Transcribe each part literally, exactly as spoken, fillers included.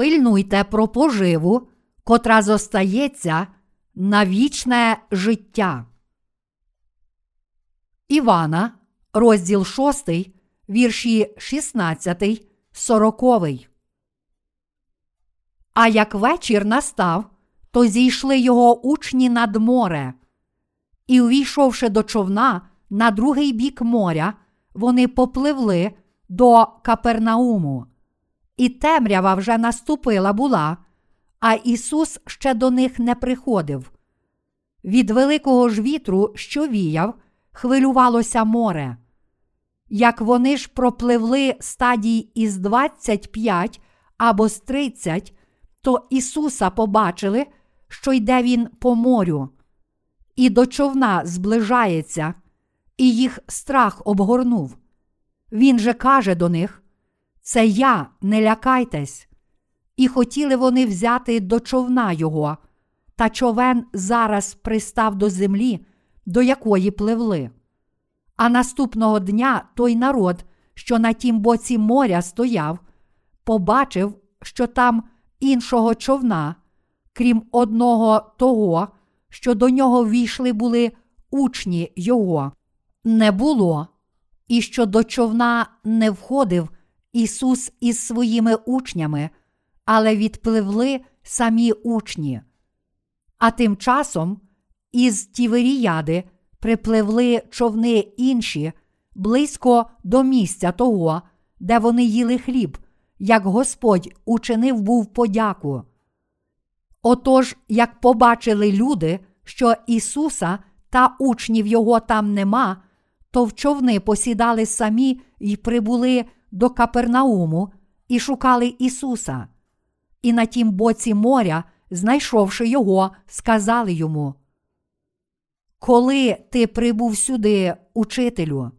пильнуйте про поживу, котра зостається на вічне життя. Івана, розділ шостий, вірші шістнадцятий сороковий. А як вечір настав, то зійшли його учні над море. І, увійшовши до човна на другий бік моря, вони попливли до Капернауму. І темрява вже наступила була, а Ісус ще до них не приходив. Від великого ж вітру, що віяв, хвилювалося море. Як вони ж пропливли стадій із двадцять п'ять або з тридцять, то Ісуса побачили, що йде Він по морю. І до човна зближається, і їх страх обгорнув. Він же каже до них: «Це я, не лякайтесь». І хотіли вони взяти до човна його, та човен зараз пристав до землі, до якої пливли. А наступного дня той народ, що на тім боці моря стояв, побачив, що там іншого човна, крім одного того, що до нього ввійшли були учні його, не було, і що до човна не входив Ісус із своїми учнями, але відпливли самі учні. А тим часом із Тіверіяди припливли човни інші близько до місця того, де вони їли хліб, як Господь учинив був подяку. Отож, як побачили люди, що Ісуса та учнів його там нема, то в човни посідали самі й прибули до Капернауму і шукали Ісуса. І на тім боці моря, знайшовши його, сказали йому: «Коли ти прибув сюди, учителю?»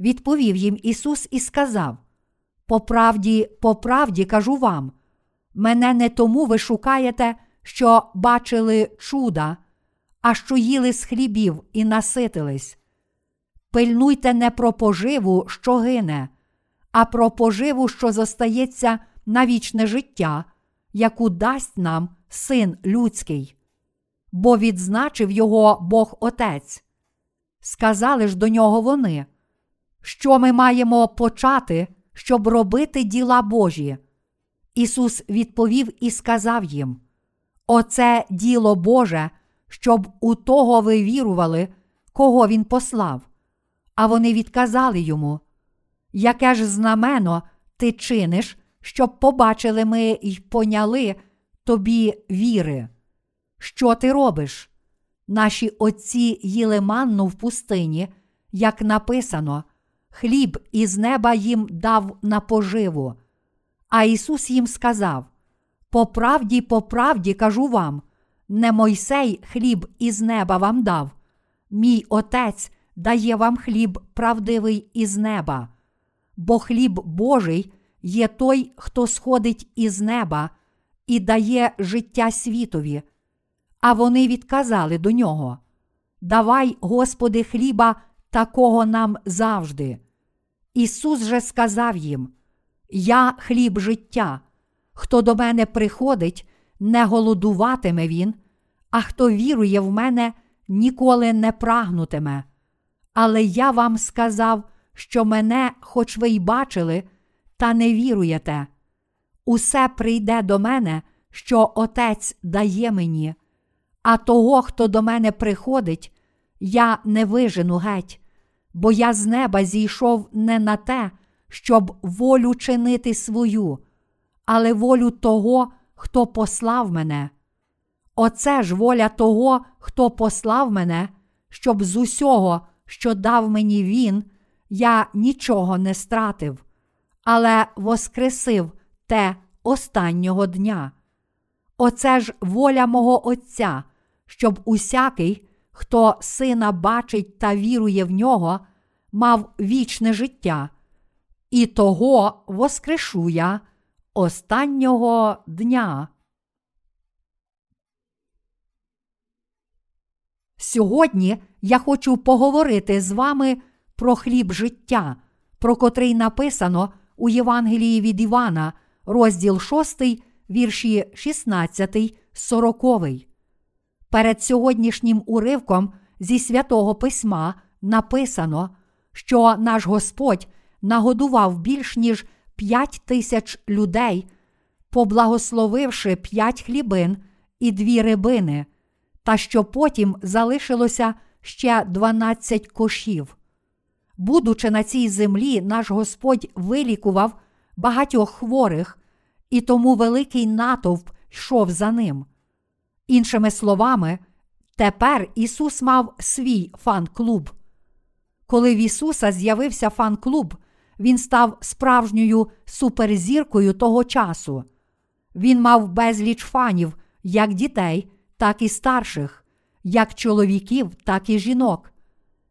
Відповів їм Ісус і сказав: «По правді, по правді кажу вам, мене не тому ви шукаєте, що бачили чуда, а що їли з хлібів і наситились. Пильнуйте не про поживу, що гине, а про поживу, що зостається на вічне життя, яку дасть нам Син людський. Бо відзначив його Бог Отець». Сказали ж до нього вони: «Що ми маємо почати, щоб робити діла Божі?» Ісус відповів і сказав їм: «Оце діло Боже, щоб у того ви вірували, кого Він послав». А вони відказали йому: «Яке ж знамено ти чиниш, щоб побачили ми й поняли тобі віри? Що ти робиш? Наші отці їли манну в пустині, як написано: хліб із неба їм дав на поживу». А Ісус їм сказав: «По правді, по правді кажу вам, не Мойсей хліб із неба вам дав. Мій Отець дає вам хліб правдивий із неба. Бо хліб Божий є той, хто сходить із неба і дає життя світові». А вони відказали до нього: «Давай, Господи, хліба такого нам завжди». Ісус же сказав їм: «Я хліб життя. Хто до мене приходить, не голодуватиме він, а хто вірує в мене, ніколи не прагнутиме. Але я вам сказав, що мене, хоч ви й бачили, та не віруєте. Усе прийде до мене, що Отець дає мені, а того, хто до мене приходить, я не вижену геть, бо я з неба зійшов не на те, щоб волю чинити свою, але волю того, хто послав мене. Оце ж воля того, хто послав мене, щоб з усього, що дав мені він, я нічого не стратив, але воскресив те останнього дня. Оце ж воля мого Отця, щоб усякий, хто сина бачить та вірує в нього, мав вічне життя, і того воскрешу я останнього дня». Сьогодні я хочу поговорити з вами про хліб життя, про котрий написано у Євангелії від Івана, розділ шостий, вірші шістнадцятий сороковий. Перед сьогоднішнім уривком зі Святого Письма написано, що наш Господь нагодував більш ніж п'ять тисяч людей, поблагословивши п'ять хлібин і дві рибини, та що потім залишилося ще дванадцять кошів. Будучи на цій землі, наш Господь вилікував багатьох хворих, і тому великий натовп йшов за ним. Іншими словами, тепер Ісус мав свій фан-клуб. Коли в Ісуса з'явився фан-клуб, Він став справжньою суперзіркою того часу. Він мав безліч фанів, як дітей, так і старших, як чоловіків, так і жінок.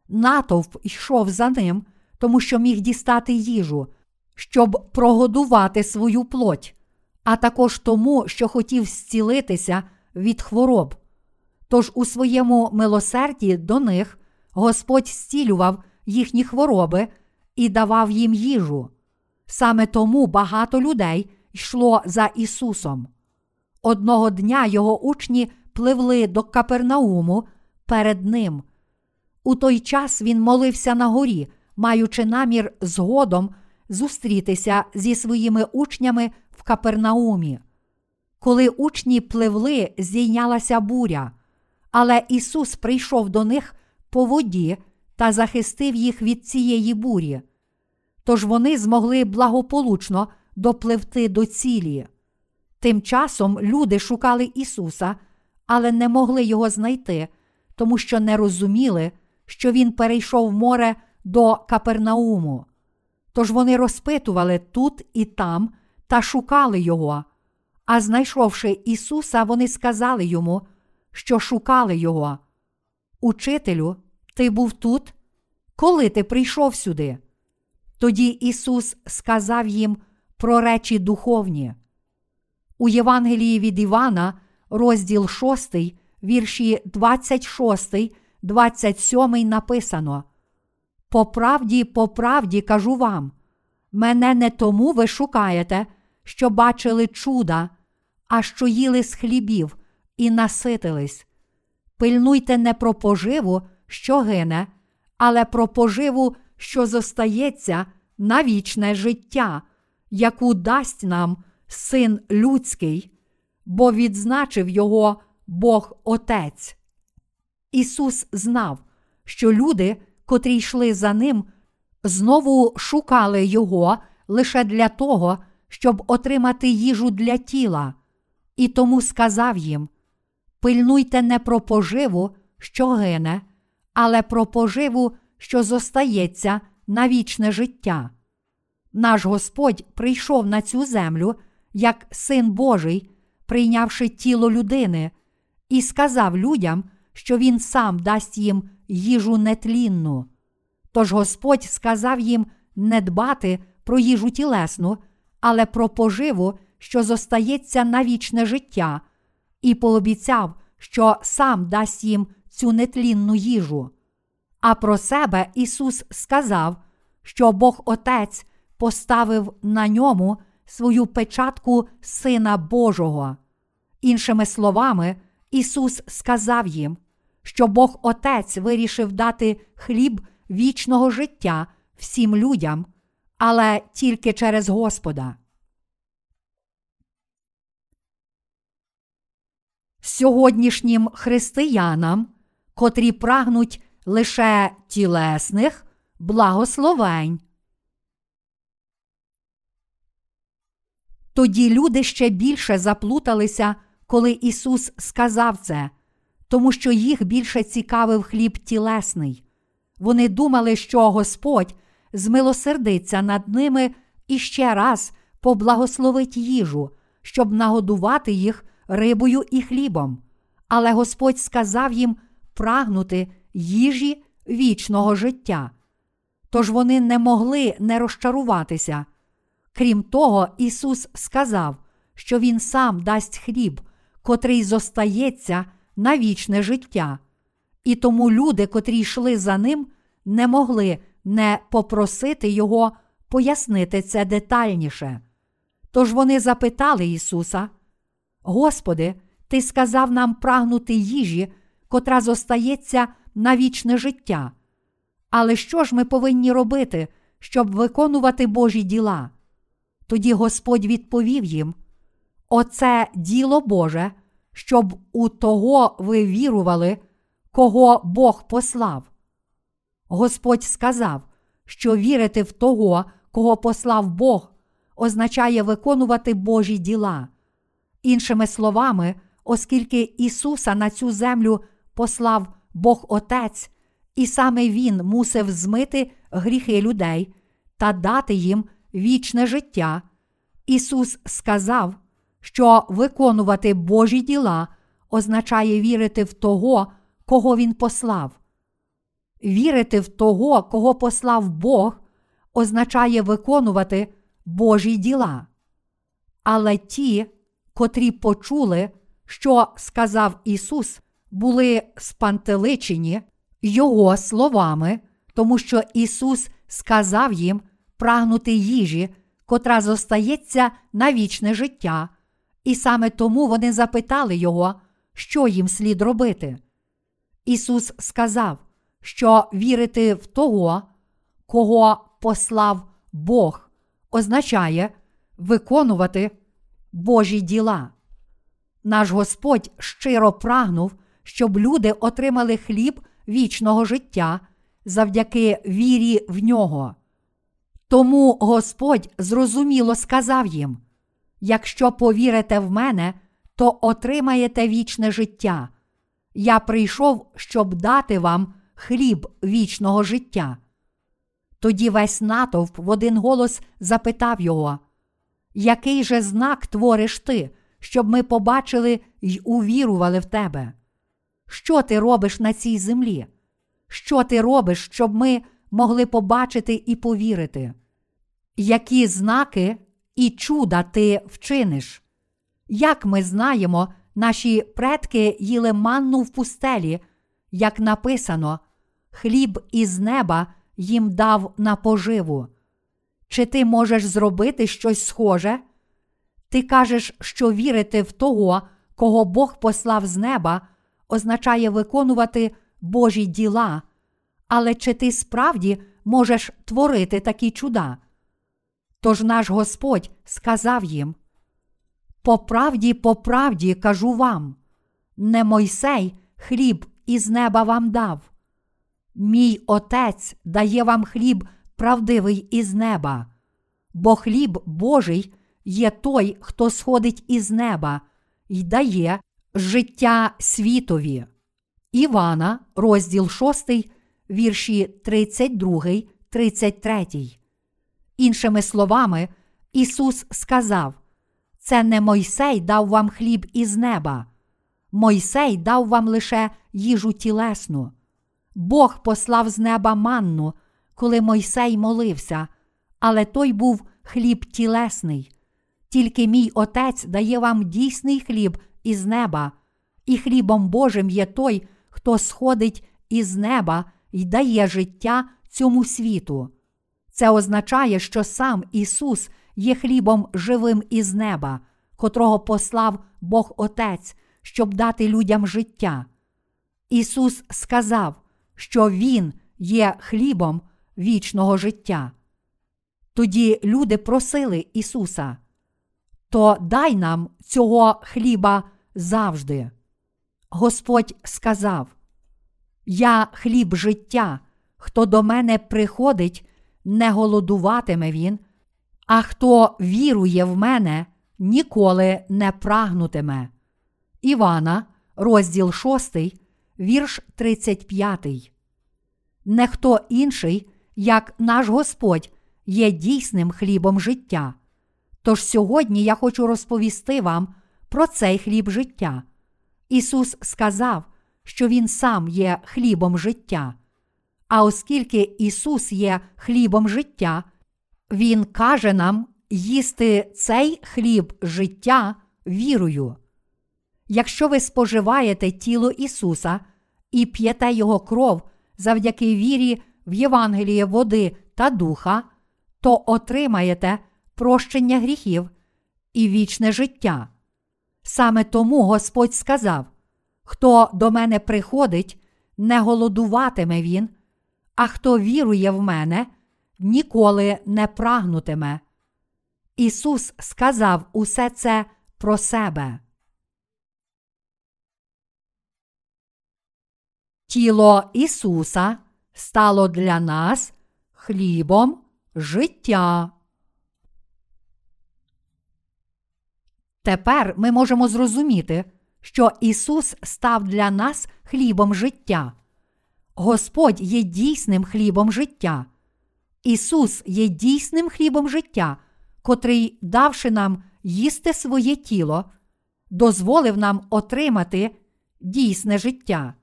Натовп йшов за ним, тому що міг дістати їжу, щоб прогодувати свою плоть, а також тому, що хотів зцілитися від хвороб. Тож у своєму милосерді до них Господь зцілював їхні хвороби і давав їм їжу. Саме тому багато людей йшло за Ісусом. Одного дня його учні пливли до Капернауму перед ним. У той час він молився на горі, маючи намір згодом зустрітися зі своїми учнями в Капернаумі. Коли учні пливли, зійнялася буря, але Ісус прийшов до них по воді та захистив їх від цієї бурі. Тож вони змогли благополучно допливти до цілі. Тим часом люди шукали Ісуса, але не могли його знайти, тому що не розуміли, що він перейшов море до Капернауму. Тож вони розпитували тут і там та шукали його. А знайшовши Ісуса, вони сказали йому, що шукали його. «Учителю, ти був тут? Коли ти прийшов сюди?» Тоді Ісус сказав їм про речі духовні. У Євангелії від Івана, розділ шостий, вірші двадцять шостий двадцять сьомий написано: «По правді, по правді кажу вам, мене не тому ви шукаєте, що бачили чуда, а що їли з хлібів і наситились. Пильнуйте не про поживу, що гине, але про поживу, що зостається на вічне життя, яку дасть нам Син людський, бо відзначив його Бог Отець». Ісус знав, що люди, котрі йшли за ним, знову шукали його лише для того, щоб отримати їжу для тіла. І тому сказав їм: «Пильнуйте не про поживу, що гине, але про поживу, що зостається на вічне життя». Наш Господь прийшов на цю землю як Син Божий, прийнявши тіло людини, і сказав людям, що Він сам дасть їм їжу нетлінну. Тож Господь сказав їм не дбати про їжу тілесну, але про поживу, що зостається на вічне життя, і пообіцяв, що сам дасть їм цю нетлінну їжу. А про себе Ісус сказав, що Бог Отець поставив на ньому свою печатку Сина Божого. Іншими словами, Ісус сказав їм, що Бог Отець вирішив дати хліб вічного життя всім людям, але тільки через Господа. Сьогоднішнім християнам, котрі прагнуть лише тілесних благословень. Тоді люди ще більше заплуталися, коли Ісус сказав це, тому що їх більше цікавив хліб тілесний. Вони думали, що Господь змилосердиться над ними і ще раз поблагословить їжу, щоб нагодувати їх рибою і хлібом. Але Господь сказав їм прагнути їжі вічного життя. Тож вони не могли не розчаруватися. Крім того, Ісус сказав, що Він сам дасть хліб, котрий зостається на вічне життя. І тому люди, котрі йшли за ним, не могли не попросити його пояснити це детальніше. Тож вони запитали Ісуса: Господи, Ти сказав нам прагнути їжі, котра зостається на вічне життя. Але що ж ми повинні робити, щоб виконувати Божі діла? Тоді Господь відповів їм: «Оце діло Боже, щоб у того ви вірували, кого Бог послав». Господь сказав, що вірити в того, кого послав Бог, означає виконувати Божі діла. Іншими словами, оскільки Ісуса на цю землю послав Бог Отець, і саме Він мусив змити гріхи людей та дати їм вічне життя, Ісус сказав, що виконувати Божі діла означає вірити в того, кого Він послав. Вірити в того, кого послав Бог, означає виконувати Божі діла. Але ті, котрі почули, що сказав Ісус, були спантеличені Його словами, тому що Ісус сказав їм прагнути їжі, котра зостається на вічне життя, і саме тому вони запитали Його, що їм слід робити. Ісус сказав, що вірити в того, кого послав Бог, означає виконувати Божі діла. Наш Господь щиро прагнув, щоб люди отримали хліб вічного життя завдяки вірі в Нього. Тому Господь зрозуміло сказав їм: «Якщо повірите в мене, то отримаєте вічне життя. Я прийшов, щоб дати вам хліб вічного життя». Тоді весь натовп в один голос запитав Його: «Який же знак твориш Ти, щоб ми побачили й увірували в Тебе? Що Ти робиш на цій землі? Що Ти робиш, щоб ми могли побачити і повірити? Які знаки і чуда Ти вчиниш? Як ми знаємо, наші предки їли манну в пустелі, як написано, хліб із неба їм дав на поживу. Чи ти можеш зробити щось схоже? Ти кажеш, що вірити в того, кого Бог послав з неба, означає виконувати Божі діла. Але чи ти справді можеш творити такі чуда?» Тож наш Господь сказав їм: «По правді, по правді кажу вам, не Мойсей хліб із неба вам дав. Мій Отець дає вам хліб правдивий із неба. Бо хліб Божий є той, хто сходить із неба й дає життя світові». Івана, розділ шостий, вірші тридцять два тридцять три. Іншими словами, Ісус сказав: «Це не Мойсей дав вам хліб із неба. Мойсей дав вам лише їжу тілесну. Бог послав з неба манну, коли Мойсей молився, але той був хліб тілесний. Тільки мій Отець дає вам дійсний хліб із неба, і хлібом Божим є той, хто сходить із неба й дає життя цьому світу». Це означає, що сам Ісус є хлібом живим із неба, котрого послав Бог Отець, щоб дати людям життя. Ісус сказав, що Він є хлібом вічного життя. Тоді люди просили Ісуса: «То дай нам цього хліба завжди». Господь сказав: «Я хліб життя, хто до мене приходить, не голодуватиме він, а хто вірує в мене, ніколи не прагнутиме». Івана, розділ шостий, вірш тридцять п'ятий. Не хто інший, як наш Господь, є дійсним хлібом життя. Тож сьогодні я хочу розповісти вам про цей хліб життя. Ісус сказав, що Він сам є хлібом життя. А оскільки Ісус є хлібом життя, Він каже нам їсти цей хліб життя вірою. Якщо ви споживаєте тіло Ісуса і п'єте Його кров завдяки вірі в Євангеліє води та духа, то отримаєте прощення гріхів і вічне життя. Саме тому Господь сказав: «Хто до мене приходить, не голодуватиме він, а хто вірує в мене, ніколи не прагнутиме». Ісус сказав усе це про себе. Тіло Ісуса стало для нас хлібом життя. Тепер ми можемо зрозуміти, що Ісус став для нас хлібом життя. Господь є дійсним хлібом життя. Ісус є дійсним хлібом життя, котрий, давши нам їсти своє тіло, дозволив нам отримати дійсне життя.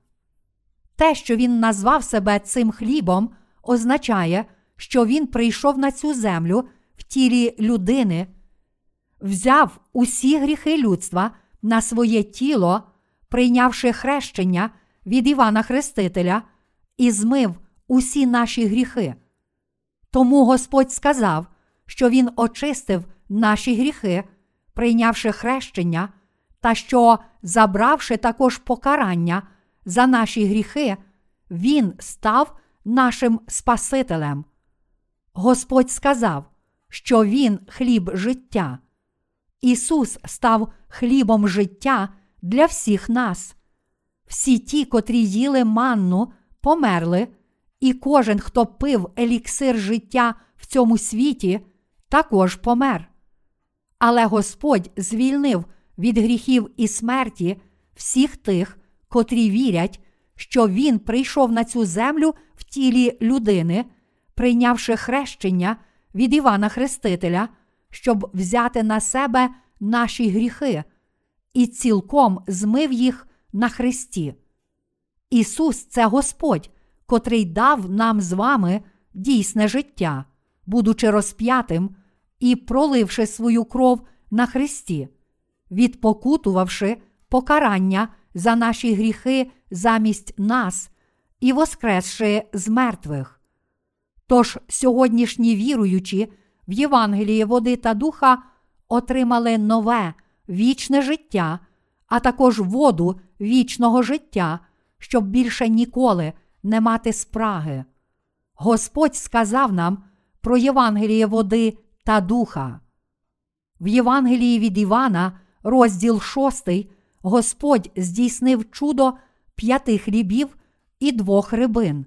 Те, що Він назвав себе цим хлібом, означає, що Він прийшов на цю землю в тілі людини, взяв усі гріхи людства на своє тіло, прийнявши хрещення від Івана Хрестителя, і змив усі наші гріхи. Тому Господь сказав, що Він очистив наші гріхи, прийнявши хрещення, та що, забравши також покарання за наші гріхи, Він став нашим Спасителем. Господь сказав, що Він – хліб життя. Ісус став хлібом життя для всіх нас. Всі ті, котрі їли манну, померли, і кожен, хто пив еліксир життя в цьому світі, також помер. Але Господь звільнив від гріхів і смерті всіх тих, котрі вірять, що Він прийшов на цю землю в тілі людини, прийнявши хрещення від Івана Хрестителя, щоб взяти на себе наші гріхи, і цілком змив їх на Христі. Ісус – це Господь, котрий дав нам з вами дійсне життя, будучи розп'ятим і проливши свою кров на Христі, відпокутувавши покарання за наші гріхи замість нас і воскресши з мертвих. Тож сьогоднішні віруючі в Євангелії води та духа отримали нове, вічне життя, а також воду вічного життя, щоб більше ніколи не мати спраги. Господь сказав нам про Євангеліє води та духа. В Євангелії від Івана, розділ шостий, Господь здійснив чудо п'яти хлібів і двох рибин,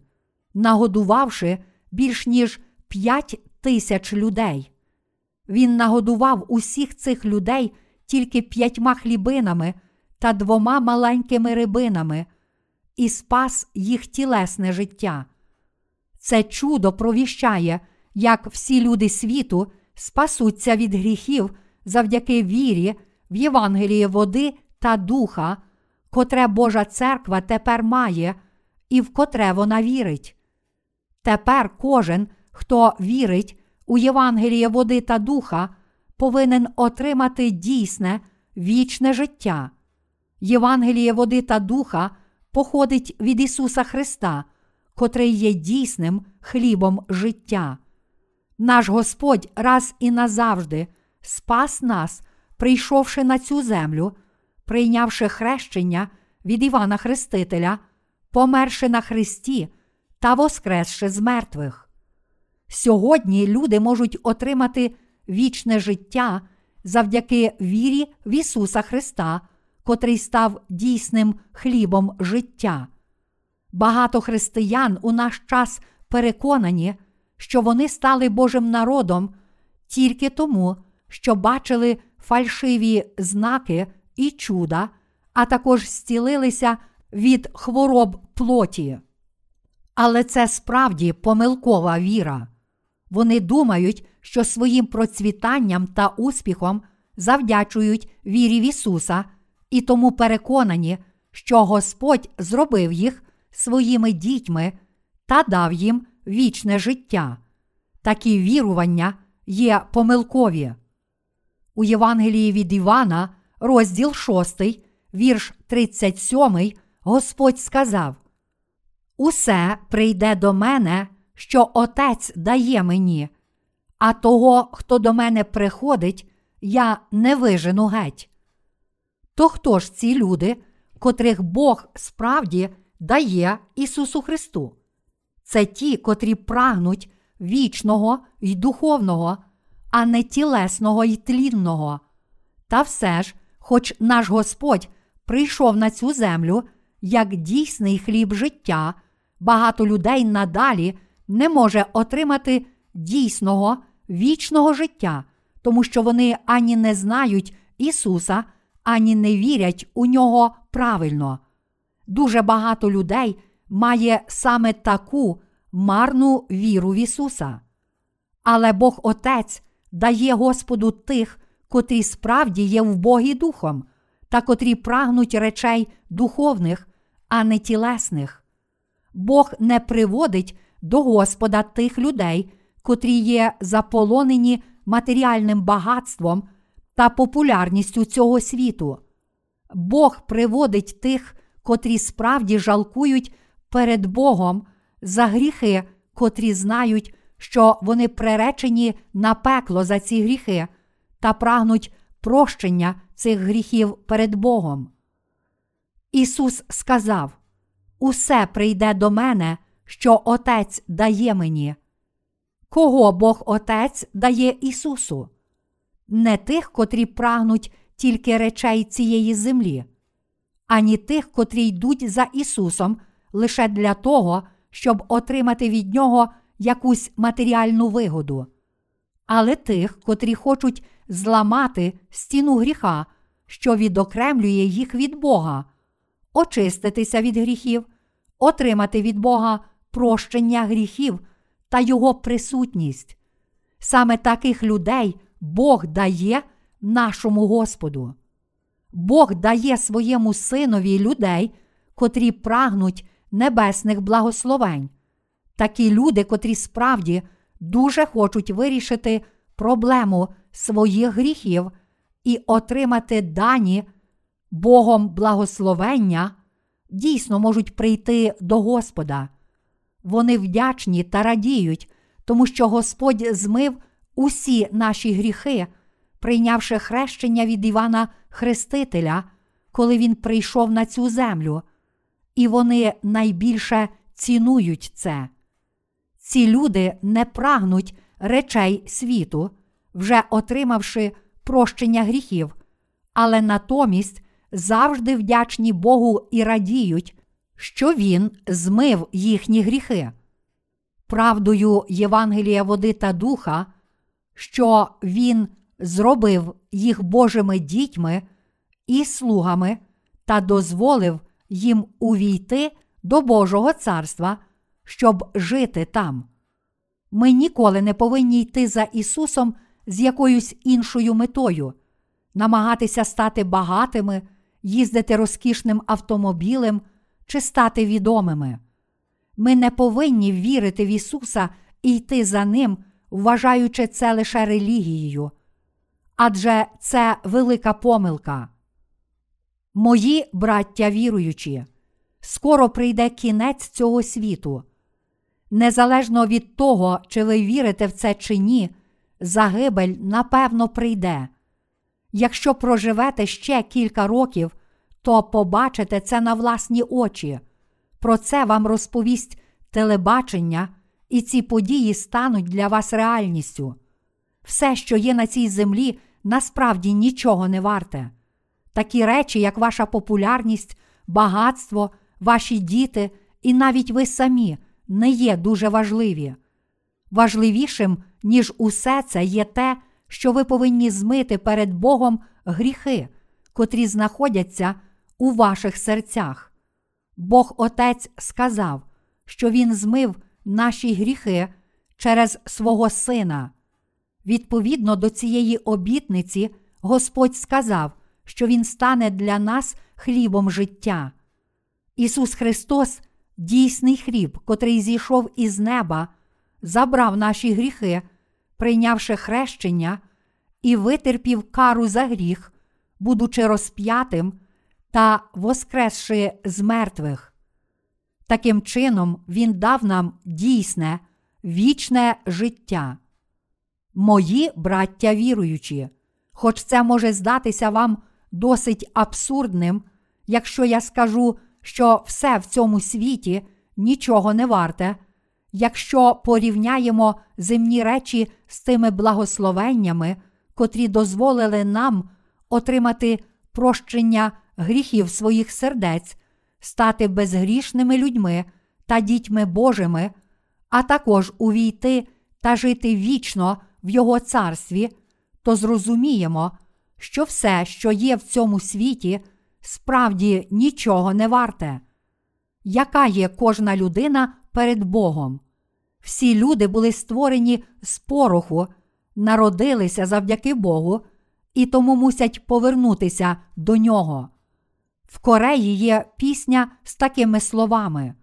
нагодувавши більш ніж п'ять тисяч людей. Він нагодував усіх цих людей тільки п'ятьма хлібинами та двома маленькими рибинами і спас їх тілесне життя. Це чудо провіщає, як всі люди світу спасуться від гріхів завдяки вірі в Євангеліє води та духа, котре Божа Церква тепер має і в котре вона вірить. Тепер кожен, хто вірить у Євангеліє води та духа, повинен отримати дійсне, вічне життя. Євангеліє води та духа походить від Ісуса Христа, котрий є дійсним хлібом життя. Наш Господь раз і назавжди спас нас, прийшовши на цю землю, прийнявши хрещення від Івана Хрестителя, померши на хресті та воскресши з мертвих. Сьогодні люди можуть отримати вічне життя завдяки вірі в Ісуса Христа, котрий став дійсним хлібом життя. Багато християн у наш час переконані, що вони стали Божим народом тільки тому, що бачили фальшиві знаки і чуда, а також зцілилися від хвороб плоті. Але це справді помилкова віра. Вони думають, що своїм процвітанням та успіхом завдячують вірі в Ісуса і тому переконані, що Господь зробив їх своїми дітьми та дав їм вічне життя. Такі вірування є помилкові. У Євангелії від Івана, розділ шостий, вірш тридцять сьомий, Господь сказав: «Усе прийде до мене, що Отець дає мені, а того, хто до мене приходить, я не вижену геть». То хто ж ці люди, котрих Бог справді дає Ісусу Христу? Це ті, котрі прагнуть вічного й духовного, а не тілесного й тлінного. Та все ж, хоч наш Господь прийшов на цю землю як дійсний хліб життя, багато людей надалі не може отримати дійсного вічного життя, тому що вони ані не знають Ісуса, ані не вірять у Нього правильно. Дуже багато людей має саме таку марну віру в Ісуса. Але Бог Отець дає Господу тих, котрі справді є в Богі духом, та котрі прагнуть речей духовних, а не тілесних. Бог не приводить до Господа тих людей, котрі є заполонені матеріальним багатством та популярністю цього світу. Бог приводить тих, котрі справді жалкують перед Богом за гріхи, котрі знають, що вони приречені на пекло за ці гріхи та прагнуть прощення цих гріхів перед Богом. Ісус сказав: «Усе прийде до мене, що Отець дає мені». Кого Бог Отець дає Ісусу? Не тих, котрі прагнуть тільки речей цієї землі, ані тих, котрі йдуть за Ісусом лише для того, щоб отримати від Нього якусь матеріальну вигоду, але тих, котрі хочуть зламати стіну гріха, що відокремлює їх від Бога, очиститися від гріхів, отримати від Бога прощення гріхів та Його присутність. Саме таких людей Бог дає нашому Господу. Бог дає своєму Синові людей, котрі прагнуть небесних благословень. Такі люди, котрі справді дуже хочуть вирішити проблему своїх гріхів і отримати дані Богом благословення, дійсно можуть прийти до Господа. Вони вдячні та радіють, тому що Господь змив усі наші гріхи, прийнявши хрещення від Івана Хрестителя, коли він прийшов на цю землю. І вони найбільше цінують це. Ці люди не прагнуть речей світу, вже отримавши прощення гріхів, але натомість завжди вдячні Богу і радіють, що Він змив їхні гріхи. Правдою Євангелія води та духа, що Він зробив їх Божими дітьми і слугами та дозволив їм увійти до Божого царства, щоб жити там. Ми ніколи не повинні йти за Ісусом з якоюсь іншою метою, намагатися стати багатими, їздити розкішним автомобілем чи стати відомими. Ми не повинні вірити в Ісуса і йти за Ним, вважаючи це лише релігією. Адже це велика помилка. Мої браття віруючі, скоро прийде кінець цього світу. Незалежно від того, чи ви вірите в це чи ні, загибель напевно прийде. Якщо проживете ще кілька років, то побачите це на власні очі. Про це вам розповість телебачення, і ці події стануть для вас реальністю. Все, що є на цій землі, насправді нічого не варте. Такі речі, як ваша популярність, багатство, ваші діти і навіть ви самі, не є дуже важливі. Важливішим, ніж усе це, є те, що ви повинні змити перед Богом гріхи, котрі знаходяться у ваших серцях. Бог Отець сказав, що Він змив наші гріхи через свого Сина. Відповідно до цієї обітниці, Господь сказав, що Він стане для нас хлібом життя. Ісус Христос – дійсний хліб, котрий зійшов із неба, забрав наші гріхи, прийнявши хрещення і витерпів кару за гріх, будучи розп'ятим та воскресши з мертвих. Таким чином Він дав нам дійсне, вічне життя. Мої браття віруючі, хоч це може здатися вам досить абсурдним, якщо я скажу, що все в цьому світі нічого не варте, якщо порівняємо земні речі з тими благословеннями, котрі дозволили нам отримати прощення гріхів своїх сердець, стати безгрішними людьми та дітьми Божими, а також увійти та жити вічно в Його царстві, то зрозуміємо, що все, що є в цьому світі, справді нічого не варте. Яка є кожна людина перед Богом? Всі люди були створені з пороху, народилися завдяки Богу і тому мусять повернутися до Нього. В Кореї є пісня з такими словами: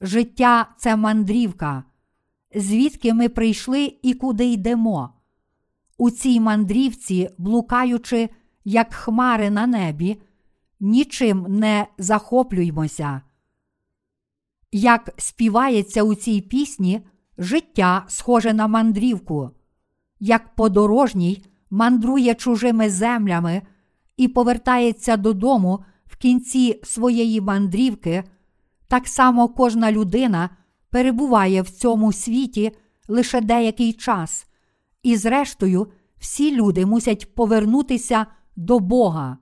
«Життя – це мандрівка. Звідки ми прийшли і куди йдемо? У цій мандрівці, блукаючи, як хмари на небі, нічим не захоплюймося». Як співається у цій пісні, життя схоже на мандрівку. Як подорожній мандрує чужими землями і повертається додому в кінці своєї мандрівки, так само кожна людина перебуває в цьому світі лише деякий час, і зрештою всі люди мусять повернутися до Бога.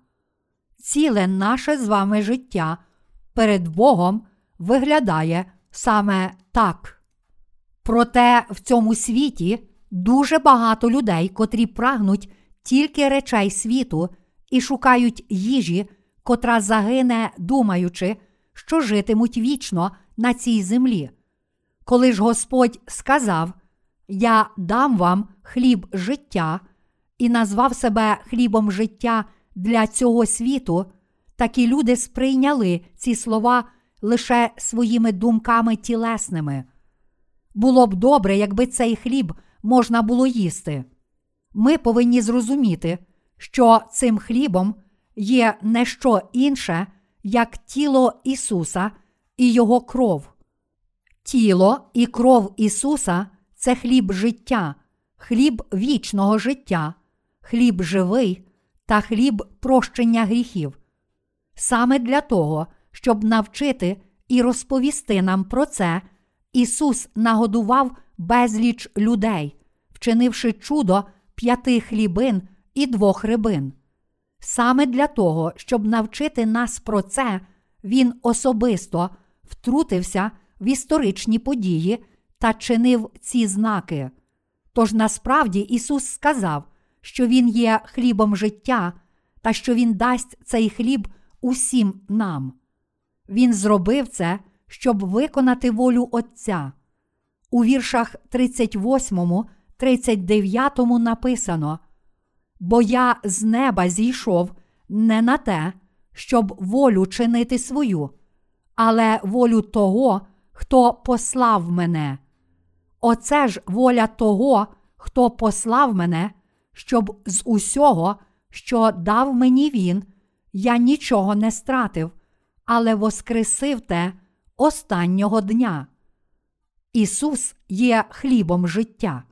Ціле наше з вами життя перед Богом виглядає саме так. Проте в цьому світі дуже багато людей, котрі прагнуть тільки речей світу і шукають їжі, котра загине, думаючи, що житимуть вічно на цій землі. Коли ж Господь сказав: «Я дам вам хліб життя» і назвав себе хлібом життя для цього світу, такі люди сприйняли ці слова лише своїми думками тілесними. Було б добре, якби цей хліб можна було їсти. Ми повинні зрозуміти, що цим хлібом є не що інше, як тіло Ісуса і Його кров. Тіло і кров Ісуса – це хліб життя, хліб вічного життя, хліб живий та хліб прощення гріхів. Саме для того, щоб навчити і розповісти нам про це, Ісус нагодував безліч людей, вчинивши чудо п'яти хлібин і двох рибин. Саме для того, щоб навчити нас про це, Він особисто втрутився в історичні події та чинив ці знаки. Тож насправді Ісус сказав, що Він є хлібом життя та що Він дасть цей хліб усім нам. Він зробив це, щоб виконати волю Отця. У віршах тридцять восьмому тридцять дев'ятому написано: «Бо я з неба зійшов не на те, щоб волю чинити свою, але волю того, хто послав мене. Оце ж воля того, хто послав мене, щоб з усього, що дав мені він, я нічого не стратив, але воскресив те останнього дня». Ісус є хлібом життя.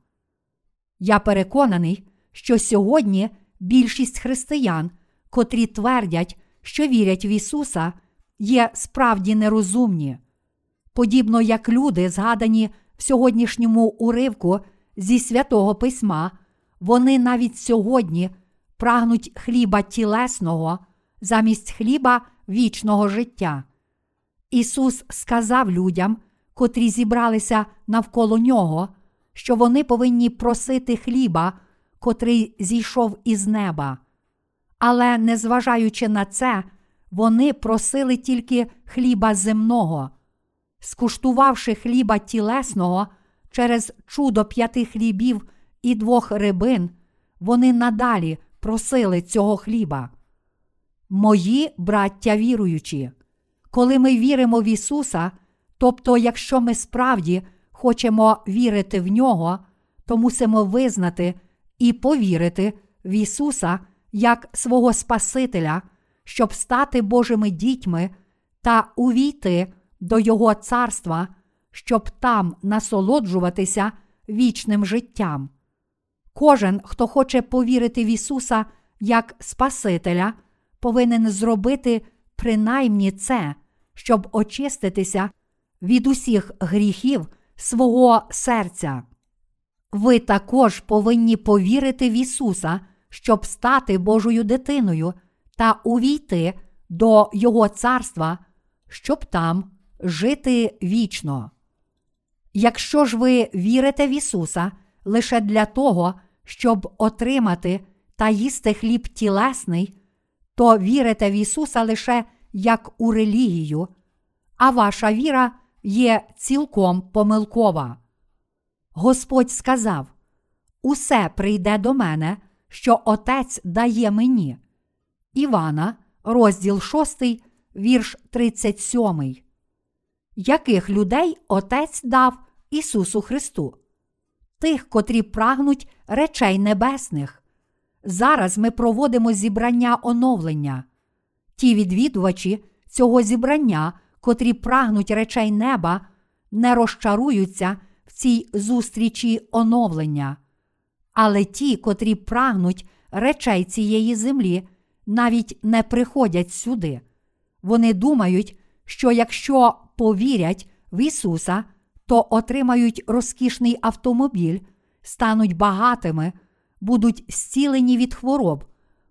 Я переконаний, що сьогодні більшість християн, котрі твердять, що вірять в Ісуса, є справді нерозумні. Подібно як люди, згадані в сьогоднішньому уривку зі Святого Письма, вони навіть сьогодні прагнуть хліба тілесного замість хліба вічного життя. Ісус сказав людям, котрі зібралися навколо Нього, що вони повинні просити хліба, котрий зійшов із неба. Але, незважаючи на це, вони просили тільки хліба земного. Скуштувавши хліба тілесного через чудо п'яти хлібів і двох рибин, вони надалі просили цього хліба. Мої браття віруючі, коли ми віримо в Ісуса, тобто якщо ми справді хочемо вірити в Нього, то мусимо визнати і повірити в Ісуса як свого Спасителя, щоб стати Божими дітьми та увійти до Його царства, щоб там насолоджуватися вічним життям. Кожен, хто хоче повірити в Ісуса як Спасителя, повинен зробити принаймні це, щоб очиститися від усіх гріхів свого серця. Ви також повинні повірити в Ісуса, щоб стати Божою дитиною та увійти до Його царства, щоб там жити вічно. Якщо ж ви вірите в Ісуса лише для того, щоб отримати та їсти хліб тілесний, то вірите в Ісуса лише як у релігію, а ваша віра є цілком помилкова. Господь сказав: «Усе прийде до мене, що Отець дає мені». Івана, розділ шостий, вірш тридцять сьомий. Яких людей Отець дав Ісусу Христу? Тих, котрі прагнуть речей небесних. Зараз ми проводимо зібрання оновлення. Ті відвідувачі цього зібрання, котрі прагнуть речей неба, не розчаруються в цій зустрічі оновлення. Але ті, котрі прагнуть речей цієї землі, навіть не приходять сюди. Вони думають, що якщо повірять в Ісуса, то отримають розкішний автомобіль, стануть багатими, будуть зцілені від хвороб,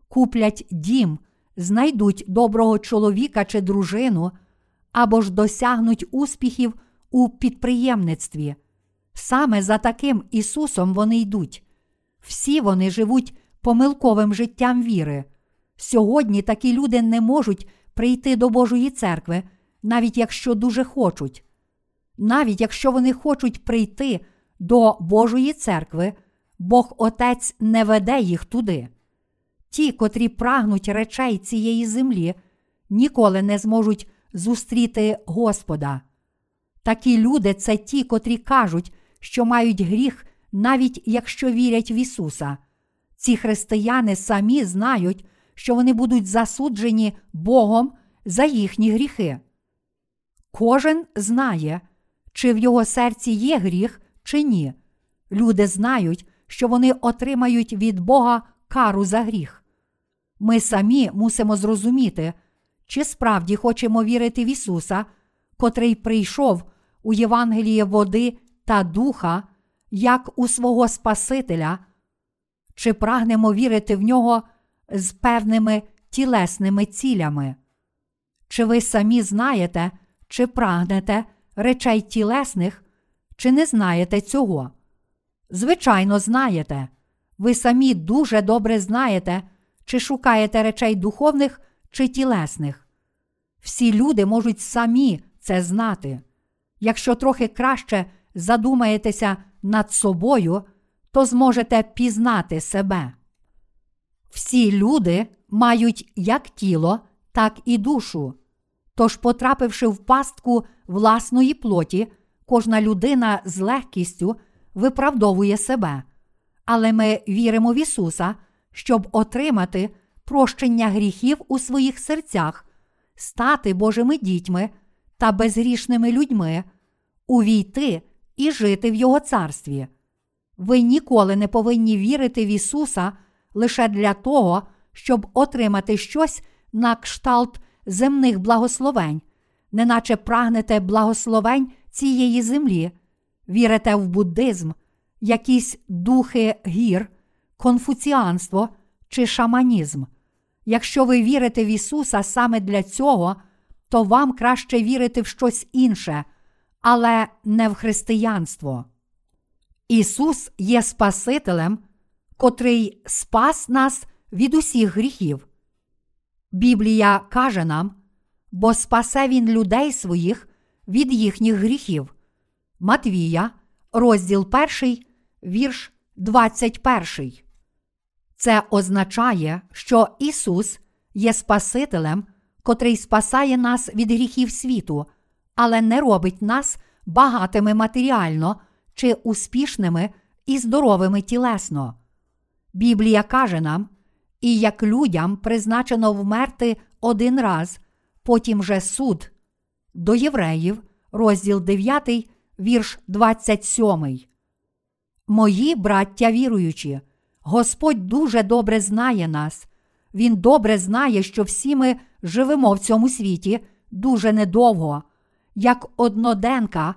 куплять дім, знайдуть доброго чоловіка чи дружину, або ж досягнуть успіхів у підприємництві. Саме за таким Ісусом вони йдуть. Всі вони живуть помилковим життям віри. Сьогодні такі люди не можуть прийти до Божої церкви, навіть якщо дуже хочуть. Навіть якщо вони хочуть прийти до Божої церкви, Бог Отець не веде їх туди. Ті, котрі прагнуть речей цієї землі, ніколи не зможуть зустріти Господа. Такі люди – це ті, котрі кажуть, що мають гріх, навіть якщо вірять в Ісуса. Ці християни самі знають, що вони будуть засуджені Богом за їхні гріхи. Кожен знає, чи в його серці є гріх, чи ні. Люди знають, що вони отримають від Бога кару за гріх. Ми самі мусимо зрозуміти, чи справді хочемо вірити в Ісуса, котрий прийшов у Євангеліє води та духа, як у свого Спасителя, чи прагнемо вірити в Нього з певними тілесними цілями. Чи ви самі знаєте, чи прагнете речей тілесних, чи не знаєте цього? Звичайно, знаєте. Ви самі дуже добре знаєте, чи шукаєте речей духовних, чи тілесних. Всі люди можуть самі це знати. Якщо трохи краще задумаєтеся над собою, то зможете пізнати себе. Всі люди мають як тіло, так і душу. Тож, потрапивши в пастку власної плоті, кожна людина з легкістю виправдовує себе. Але ми віримо в Ісуса, щоб отримати прощення гріхів у своїх серцях, стати Божими дітьми та безгрішними людьми, увійти і жити в Його царстві. Ви ніколи не повинні вірити в Ісуса лише для того, щоб отримати щось на кшталт земних благословень, неначе прагнете благословень цієї землі, вірите в буддизм, якісь духи гір, конфуціанство чи шаманізм. Якщо ви вірите в Ісуса саме для цього, то вам краще вірити в щось інше, але не в християнство. Ісус є Спасителем, котрий спас нас від усіх гріхів. Біблія каже нам: «Бо спасе Він людей своїх від їхніх гріхів». Матвія, розділ перший, вірш двадцять перший. Це означає, що Ісус є Спасителем, котрий спасає нас від гріхів світу, але не робить нас багатими матеріально чи успішними і здоровими тілесно. Біблія каже нам: «І як людям призначено вмерти один раз, потім же суд». До Євреїв, розділ дев'ятий, вірш двадцять сьомий. Мої браття віруючі, Господь дуже добре знає нас. він добре знає, що всі ми живемо в цьому світі дуже недовго, як одноденка,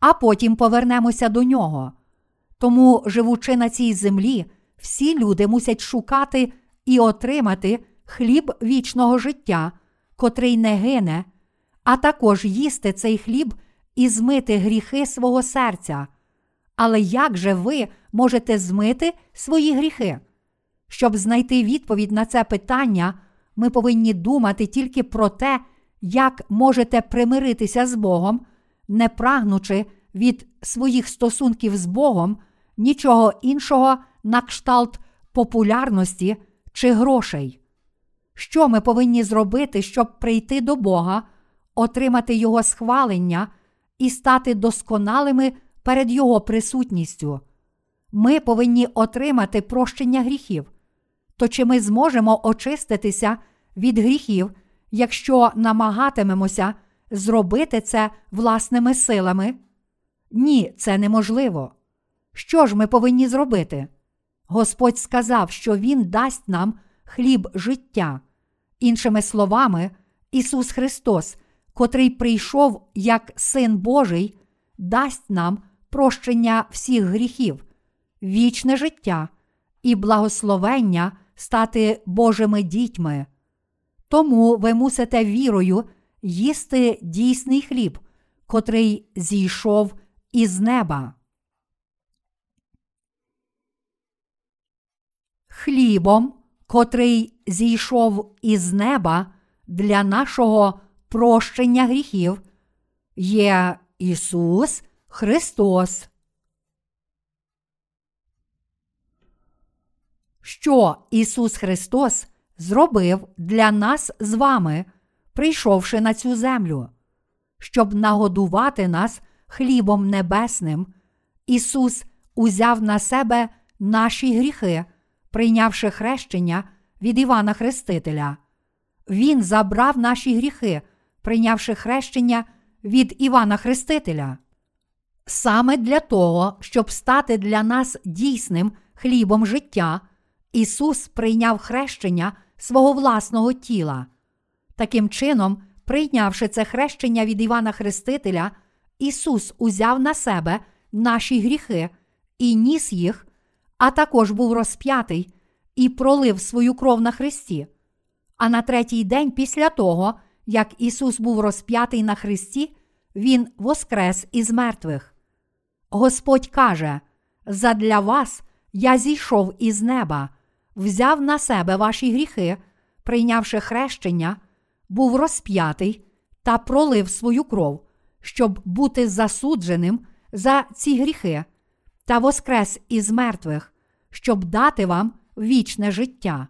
а потім повернемося до нього. Тому, живучи на цій землі, всі люди мусять шукати і отримати хліб вічного життя, котрий не гине, а також їсти цей хліб і змити гріхи свого серця. Але як же ви можете змити свої гріхи? Щоб знайти відповідь на це питання, ми повинні думати тільки про те, як можете примиритися з Богом, не прагнучи від своїх стосунків з Богом нічого іншого на кшталт популярності чи грошей. Що ми повинні зробити, щоб прийти до Бога, отримати Його схвалення і стати досконалими перед Його присутністю? Ми повинні отримати прощення гріхів. То чи ми зможемо очиститися від гріхів, якщо намагатимемося зробити це власними силами? Ні, це неможливо. Що ж ми повинні зробити? Господь сказав, що Він дасть нам хліб життя. Іншими словами, Ісус Христос, котрий прийшов як Син Божий, дасть нам прощення всіх гріхів, вічне життя і благословення стати Божими дітьми. Тому ви мусите вірою їсти дійсний хліб, котрий зійшов із неба. Хлібом, котрий зійшов із неба для нашого прощення гріхів, є Ісус Христос. Що Ісус Христос зробив для нас з вами, прийшовши на цю землю? Щоб нагодувати нас хлібом небесним, Ісус узяв на себе наші гріхи, прийнявши хрещення від Івана Хрестителя. Він забрав наші гріхи, прийнявши хрещення від Івана Хрестителя. Саме для того, щоб стати для нас дійсним хлібом життя, Ісус прийняв хрещення свого власного тіла. Таким чином, прийнявши це хрещення від Івана Хрестителя, Ісус узяв на себе наші гріхи і ніс їх, а також був розп'ятий і пролив свою кров на хресті. А на третій день після того, як Ісус був розп'ятий на хресті, Він воскрес із мертвих. Господь каже: «Задля вас я зійшов із неба, взяв на себе ваші гріхи, прийнявши хрещення, був розп'ятий та пролив свою кров, щоб бути засудженим за ці гріхи, та воскрес із мертвих, щоб дати вам вічне життя».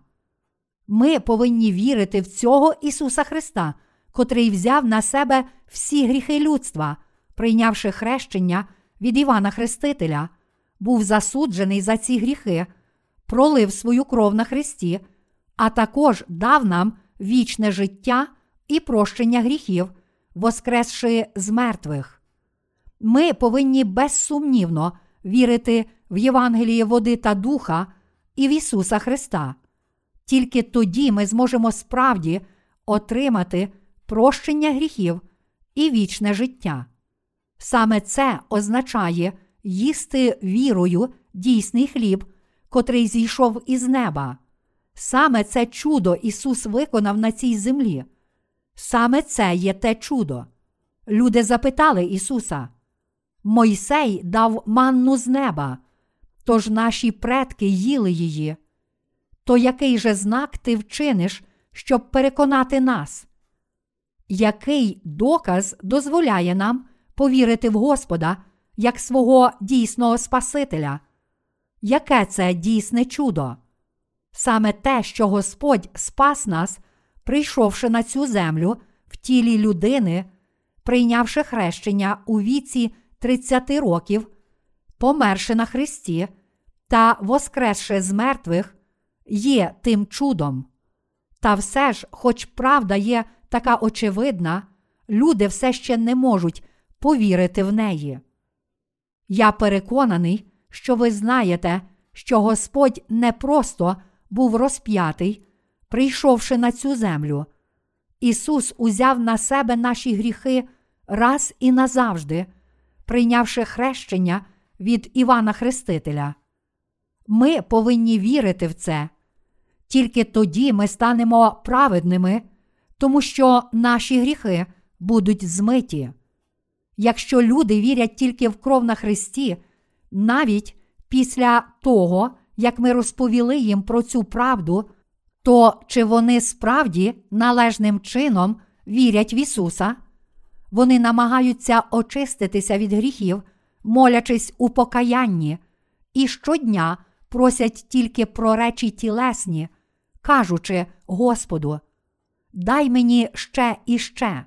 Ми повинні вірити в цього Ісуса Христа, котрий взяв на себе всі гріхи людства, прийнявши хрещення від Івана Хрестителя, був засуджений за ці гріхи, пролив свою кров на хресті, а також дав нам вічне життя і прощення гріхів, воскресши з мертвих. Ми повинні безсумнівно вірити в Євангеліє води та духа і в Ісуса Христа. Тільки тоді ми зможемо справді отримати прощення гріхів і вічне життя. Саме це означає їсти вірою дійсний хліб, котрий зійшов із неба. Саме це чудо Ісус виконав на цій землі. Саме це є те чудо. Люди запитали Ісуса: «Мойсей дав манну з неба, тож наші предки їли її. То який же знак ти вчиниш, щоб переконати нас? Який доказ дозволяє нам повірити в Господа як свого дійсного Спасителя? Яке це дійсне чудо?» Саме те, що Господь спас нас, прийшовши на цю землю в тілі людини, прийнявши хрещення у віці тридцяти років, померши на хресті та воскресши з мертвих, є тим чудом. Та все ж, хоч правда є така очевидна, люди все ще не можуть повірити в неї. Я переконаний, що ви знаєте, що Господь не просто був розп'ятий, прийшовши на цю землю. Ісус узяв на себе наші гріхи раз і назавжди, прийнявши хрещення від Івана Хрестителя. Ми повинні вірити в це. Тільки тоді ми станемо праведними, тому що наші гріхи будуть змиті. Якщо люди вірять тільки в кров на Христі, навіть після того, як ми розповіли їм про цю правду, то чи вони справді належним чином вірять в Ісуса? Вони намагаються очиститися від гріхів, молячись у покаянні, і щодня просять тільки про речі тілесні, кажучи Господу: «Дай мені ще і ще».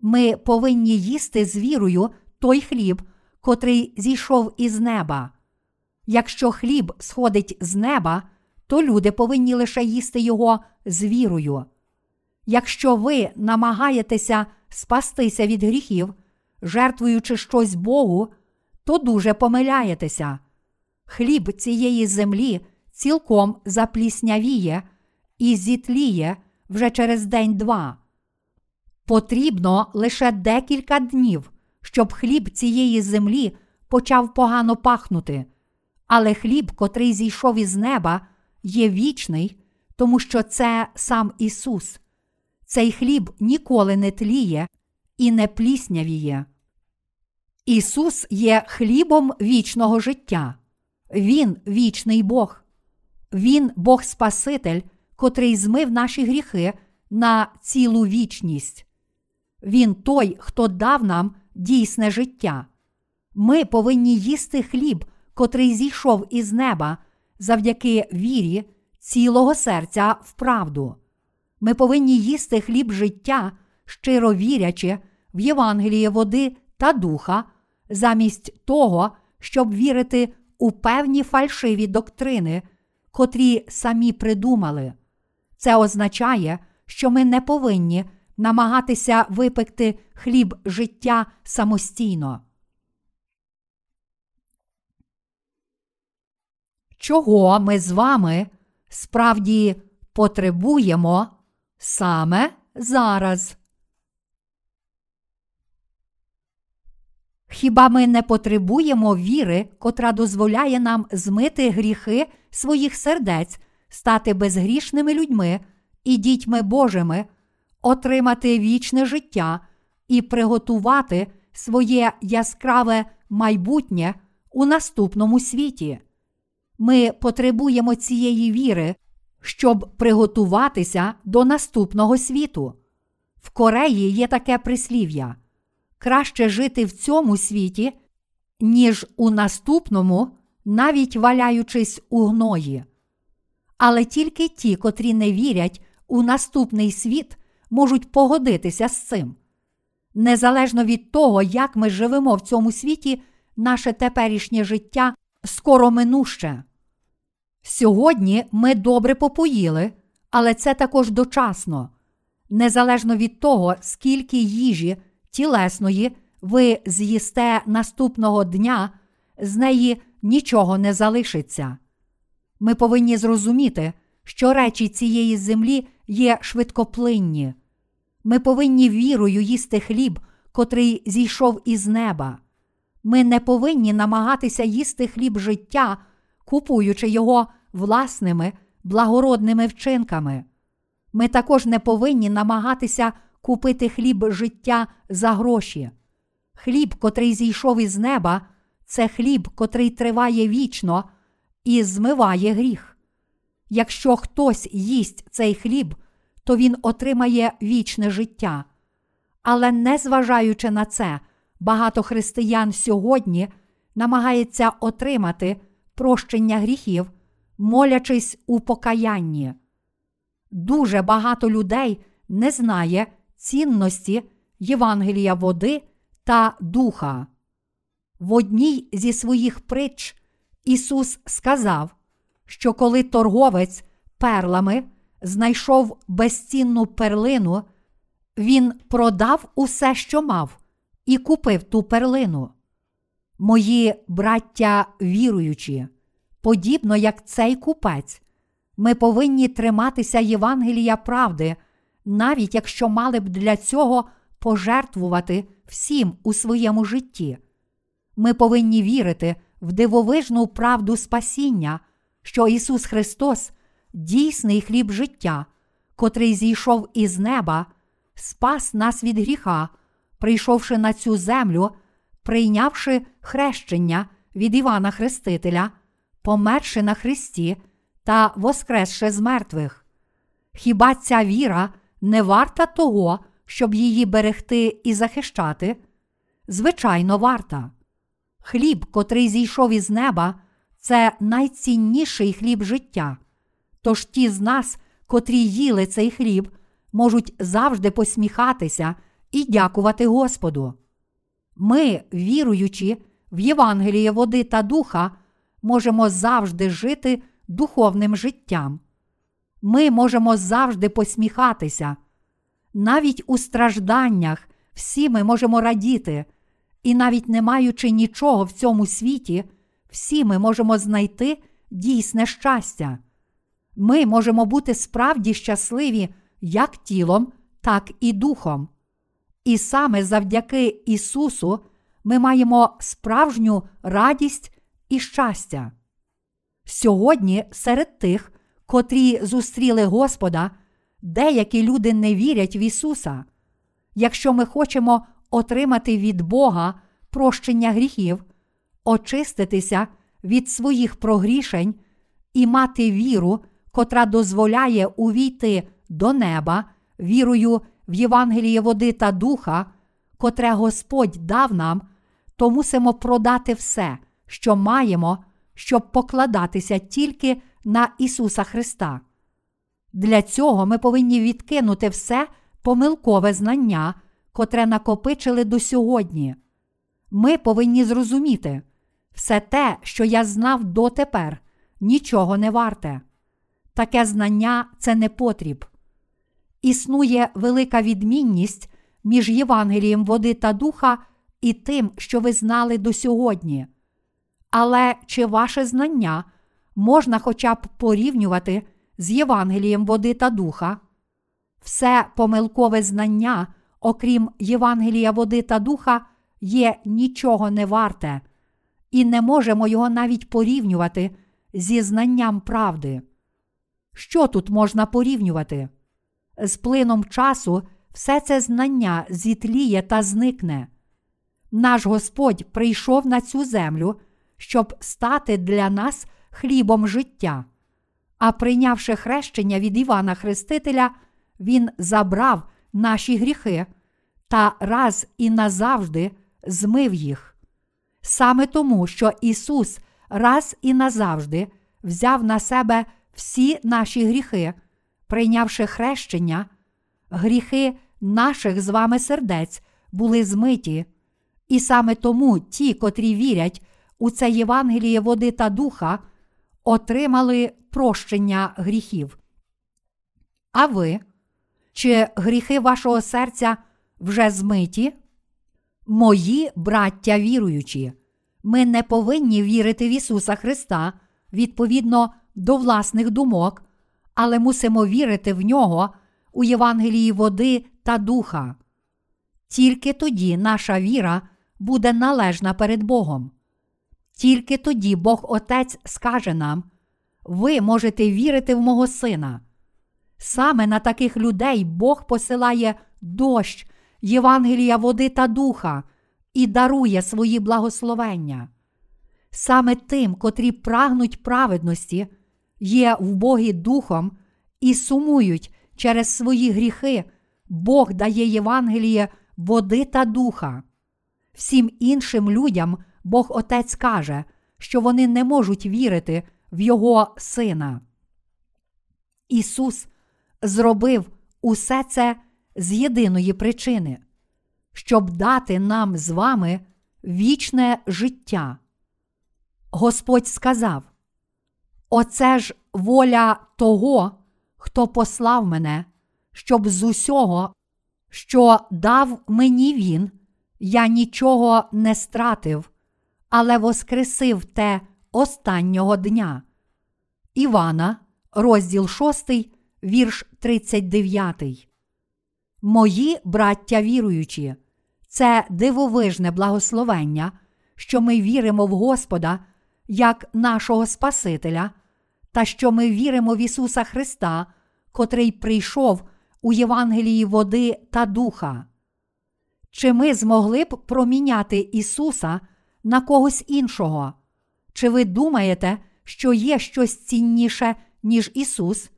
Ми повинні їсти з вірою той хліб, котрий зійшов із неба. Якщо хліб сходить з неба, то люди повинні лише їсти його з вірою. Якщо ви намагаєтеся спастися від гріхів, жертвуючи щось Богу, то дуже помиляєтеся. Хліб цієї землі цілком запліснявіє і зітліє вже через день-два. Потрібно лише декілька днів, щоб хліб цієї землі почав погано пахнути. Але хліб, котрий зійшов із неба, є вічний, тому що це сам Ісус. Цей хліб ніколи не тліє і не пліснявіє. Ісус є хлібом вічного життя. Він – вічний Бог. Він – Бог-Спаситель, котрий змив наші гріхи на цілу вічність. Він той, хто дав нам дійсне життя. Ми повинні їсти хліб, котрий зійшов із неба, завдяки вірі цілого серця в правду. Ми повинні їсти хліб життя, щиро вірячи в Євангеліє води та духа, замість того, щоб вірити у певні фальшиві доктрини, котрі самі придумали. Це означає, що ми не повинні намагатися випекти хліб життя самостійно. Чого ми з вами справді потребуємо саме зараз? Хіба ми не потребуємо віри, котра дозволяє нам змити гріхи своїх сердець, стати безгрішними людьми і дітьми Божими, отримати вічне життя і приготувати своє яскраве майбутнє у наступному світі? Ми потребуємо цієї віри, щоб приготуватися до наступного світу. В Кореї є таке прислів'я: краще жити в цьому світі, ніж у наступному, навіть валяючись у гної. Але тільки ті, котрі не вірять у наступний світ, можуть погодитися з цим. Незалежно від того, як ми живемо в цьому світі, наше теперішнє життя скоро минуще. Сьогодні ми добре попоїли, але це також дочасно. Незалежно від того, скільки їжі тілесної ви з'їсте наступного дня, з неї нічого не залишиться. Ми повинні зрозуміти, що речі цієї землі є швидкоплинні. Ми повинні вірою їсти хліб, котрий зійшов із неба. Ми не повинні намагатися їсти хліб життя, купуючи його власними благородними вчинками. Ми також не повинні намагатися купити хліб життя за гроші. Хліб, котрий зійшов із неба, це хліб, котрий триває вічно і змиває гріх. Якщо хтось їсть цей хліб, то він отримає вічне життя. Але незважаючи на це, багато християн сьогодні намагається отримати прощення гріхів, молячись у покаянні. Дуже багато людей не знає цінності Євангелія води та духа. В одній зі своїх притч Ісус сказав, що коли торговець перлами знайшов безцінну перлину, він продав усе, що мав, і купив ту перлину. Мої браття віруючі, подібно як цей купець, Ми повинні триматися Євангелія правди, навіть якщо мали б для цього пожертвувати всім у своєму житті. Ми повинні вірити в дивовижну правду спасіння, що Ісус Христос – дійсний хліб життя, котрий зійшов із неба, спас нас від гріха, прийшовши на цю землю, прийнявши хрещення від Івана Хрестителя, померши на хресті та воскресши з мертвих. Хіба ця віра не варта того, щоб її берегти і захищати? Звичайно, варта. Хліб, котрий зійшов із неба, це найцінніший хліб життя. Тож ті з нас, котрі їли цей хліб, можуть завжди посміхатися і дякувати Господу. Ми, віруючи в Євангеліє води та духа, можемо завжди жити духовним життям. Ми можемо завжди посміхатися. Навіть у стражданнях всі ми можемо радіти, і навіть не маючи нічого в цьому світі, всі ми можемо знайти дійсне щастя. Ми можемо бути справді щасливі як тілом, так і духом. І саме завдяки Ісусу ми маємо справжню радість і щастя. Сьогодні серед тих, котрі зустріли Господа, деякі люди не вірять в Ісуса. Якщо ми хочемо отримати від Бога прощення гріхів, очиститися від своїх прогрішень і мати віру, котра дозволяє увійти до неба вірою в Євангеліє води та духа, котре Господь дав нам, то мусимо продати все, що маємо, щоб покладатися тільки на Ісуса Христа. Для цього ми повинні відкинути все помилкове знання, котре накопичили до сьогодні. Ми повинні зрозуміти, все те, що я знав дотепер, нічого не варте. Таке знання – це не потріб. Існує велика відмінність між Євангелієм води та духа і тим, що ви знали до сьогодні. Але чи ваше знання можна хоча б порівнювати з Євангелієм води та духа? Все помилкове знання, окрім Євангелія води та духа, є нічого не варте, і не можемо його навіть порівнювати зі знанням правди. Що тут можна порівнювати? З плином часу все це знання зітліє та зникне. Наш Господь прийшов на цю землю, щоб стати для нас хлібом життя. А прийнявши хрещення від Івана Хрестителя, Він забрав наші гріхи та раз і назавжди змив їх. Саме тому, що Ісус раз і назавжди взяв на себе всі наші гріхи, прийнявши хрещення, гріхи наших з вами сердець були змиті. І саме тому ті, котрі вірять у це Євангеліє води та духа, отримали прощення гріхів. А ви? Чи гріхи вашого серця вже змиті? Мої браття віруючі, ми не повинні вірити в Ісуса Христа відповідно до власних думок, але мусимо вірити в Нього у Євангелії води та духа. Тільки тоді наша віра буде належна перед Богом. Тільки тоді Бог Отець скаже нам: «Ви можете вірити в мого Сина». Саме на таких людей Бог посилає дощ Євангелія води та духа і дарує свої благословення. Саме тим, котрі прагнуть праведності, є вбогі духом і сумують через свої гріхи, Бог дає Євангеліє води та духа. Всім іншим людям Бог Отець каже, що вони не можуть вірити в Його Сина. Ісус зробив усе це з єдиної причини, щоб дати нам з вами вічне життя. Господь сказав: «Оце ж воля того, хто послав мене, щоб з усього, що дав мені він, я нічого не стратив, але воскресив те останнього дня». Івана, розділ шостий, вірш тридцять дев'ятий. Мої браття віруючі, це дивовижне благословення, що ми віримо в Господа як нашого Спасителя, та що ми віримо в Ісуса Христа, котрий прийшов у Євангелії води та духа. Чи ми змогли б проміняти Ісуса на когось іншого? Чи ви думаєте, що є щось цінніше, ніж Ісус?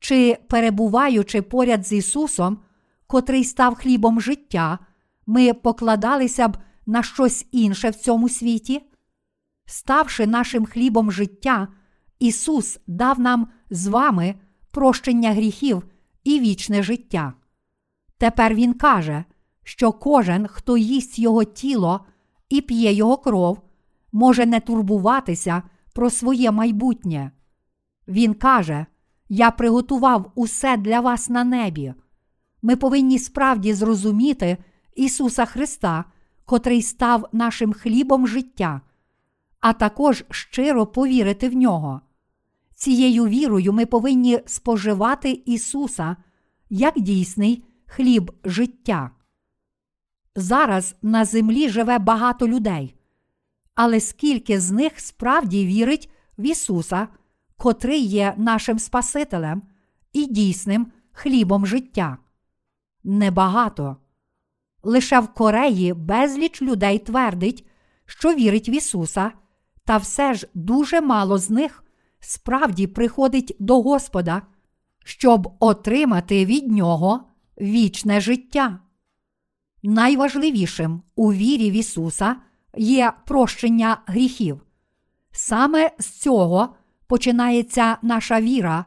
Чи, перебуваючи поряд з Ісусом, котрий став хлібом життя, ми покладалися б на щось інше в цьому світі? Ставши нашим хлібом життя, Ісус дав нам з вами прощення гріхів і вічне життя. Тепер Він каже, що кожен, хто їсть Його тіло і п'є Його кров, може не турбуватися про своє майбутнє. Він каже: «Я приготував усе для вас на небі». Ми повинні справді зрозуміти Ісуса Христа, котрий став нашим хлібом життя, а також щиро повірити в Нього. Цією вірою ми повинні споживати Ісуса як дійсний хліб життя. Зараз на землі живе багато людей, але скільки з них справді вірить в Ісуса, котрий є нашим Спасителем і дійсним хлібом життя? Небагато. Лише в Кореї безліч людей твердить, що вірить в Ісуса, та все ж дуже мало з них справді приходить до Господа, щоб отримати від Нього вічне життя. Найважливішим у вірі в Ісуса є прощення гріхів. Саме з цього починається наша віра,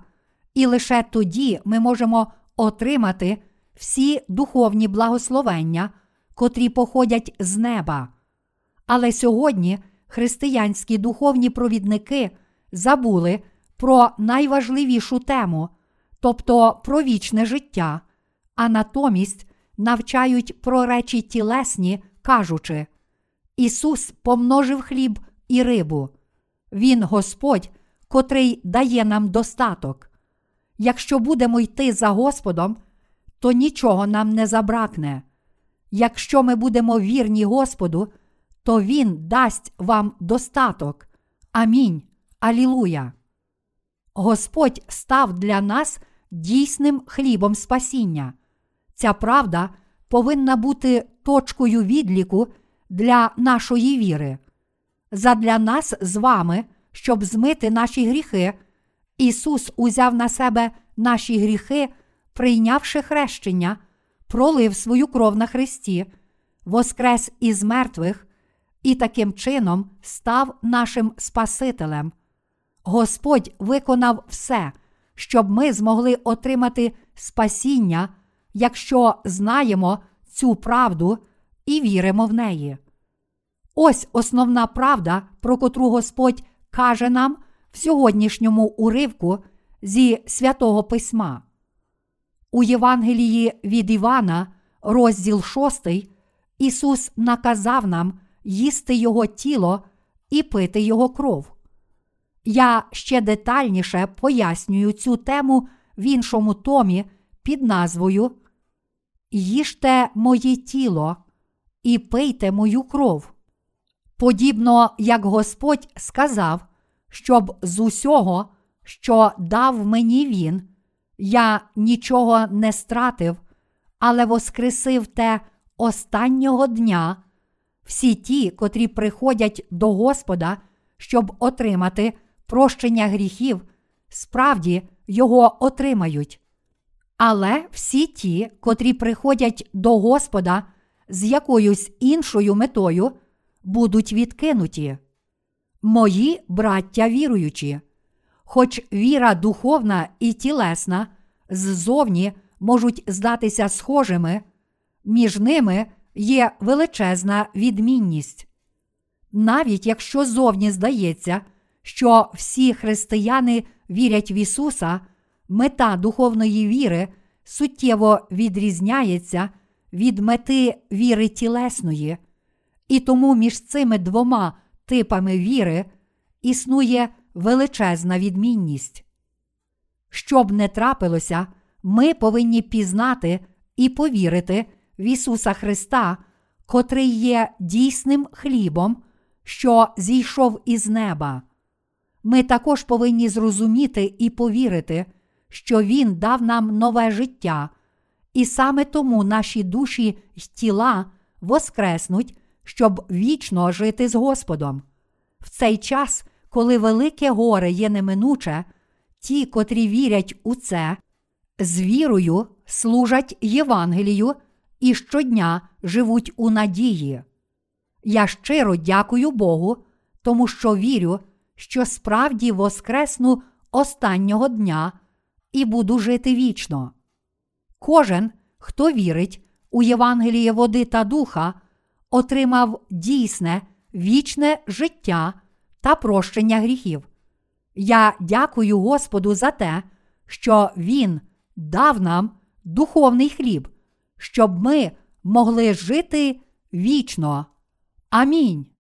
і лише тоді ми можемо отримати всі духовні благословення, котрі походять з неба. Але сьогодні християнські духовні провідники забули про найважливішу тему, тобто про вічне життя, а натомість навчають про речі тілесні, кажучи: «Ісус помножив хліб і рибу. Він Господь, котрий дає нам достаток». Якщо будемо йти за Господом, то нічого нам не забракне. Якщо ми будемо вірні Господу, то Він дасть вам достаток. Амінь. Алілуя. Господь став для нас дійсним хлібом спасіння. Ця правда повинна бути точкою відліку для нашої віри. Задля нас з вами, щоб змити наші гріхи, Ісус узяв на себе наші гріхи, прийнявши хрещення, пролив свою кров на хресті, воскрес із мертвих і таким чином став нашим Спасителем. Господь виконав все, щоб ми змогли отримати спасіння, якщо знаємо цю правду і віримо в неї. Ось основна правда, про котру Господь каже нам в сьогоднішньому уривку зі Святого Письма. У Євангелії від Івана, розділ шостий, Ісус наказав нам їсти Його тіло і пити Його кров. Я ще детальніше пояснюю цю тему в іншому томі під назвою «Їжте моє тіло і пийте мою кров». Подібно як Господь сказав, щоб з усього, що дав мені Він, я нічого не стратив, але воскресив те останнього дня, всі ті, котрі приходять до Господа, щоб отримати прощення гріхів, справді його отримають. Але всі ті, котрі приходять до Господа з якоюсь іншою метою, будуть відкинуті. Мої браття віруючі, хоч віра духовна і тілесна ззовні можуть здатися схожими, між ними є величезна відмінність. Навіть якщо зовні здається, що всі християни вірять в Ісуса, мета духовної віри суттєво відрізняється від мети віри тілесної, і тому між цими двома типами віри існує величезна відмінність. Щоб не трапилося, ми повинні пізнати і повірити в Ісуса Христа, котрий є дійсним хлібом, що зійшов із неба. Ми також повинні зрозуміти і повірити, що Він дав нам нове життя, і саме тому наші душі й тіла воскреснуть, щоб вічно жити з Господом. В цей час, коли велике горе є неминуче, ті, котрі вірять у це, з вірою служать Євангелію і щодня живуть у надії. Я щиро дякую Богу, тому що вірю, що справді воскресну останнього дня і буду жити вічно. Кожен, хто вірить у Євангеліє води та духа, отримав дійсне, вічне життя та прощення гріхів. Я дякую Господу за те, що Він дав нам духовний хліб, щоб ми могли жити вічно. Амінь.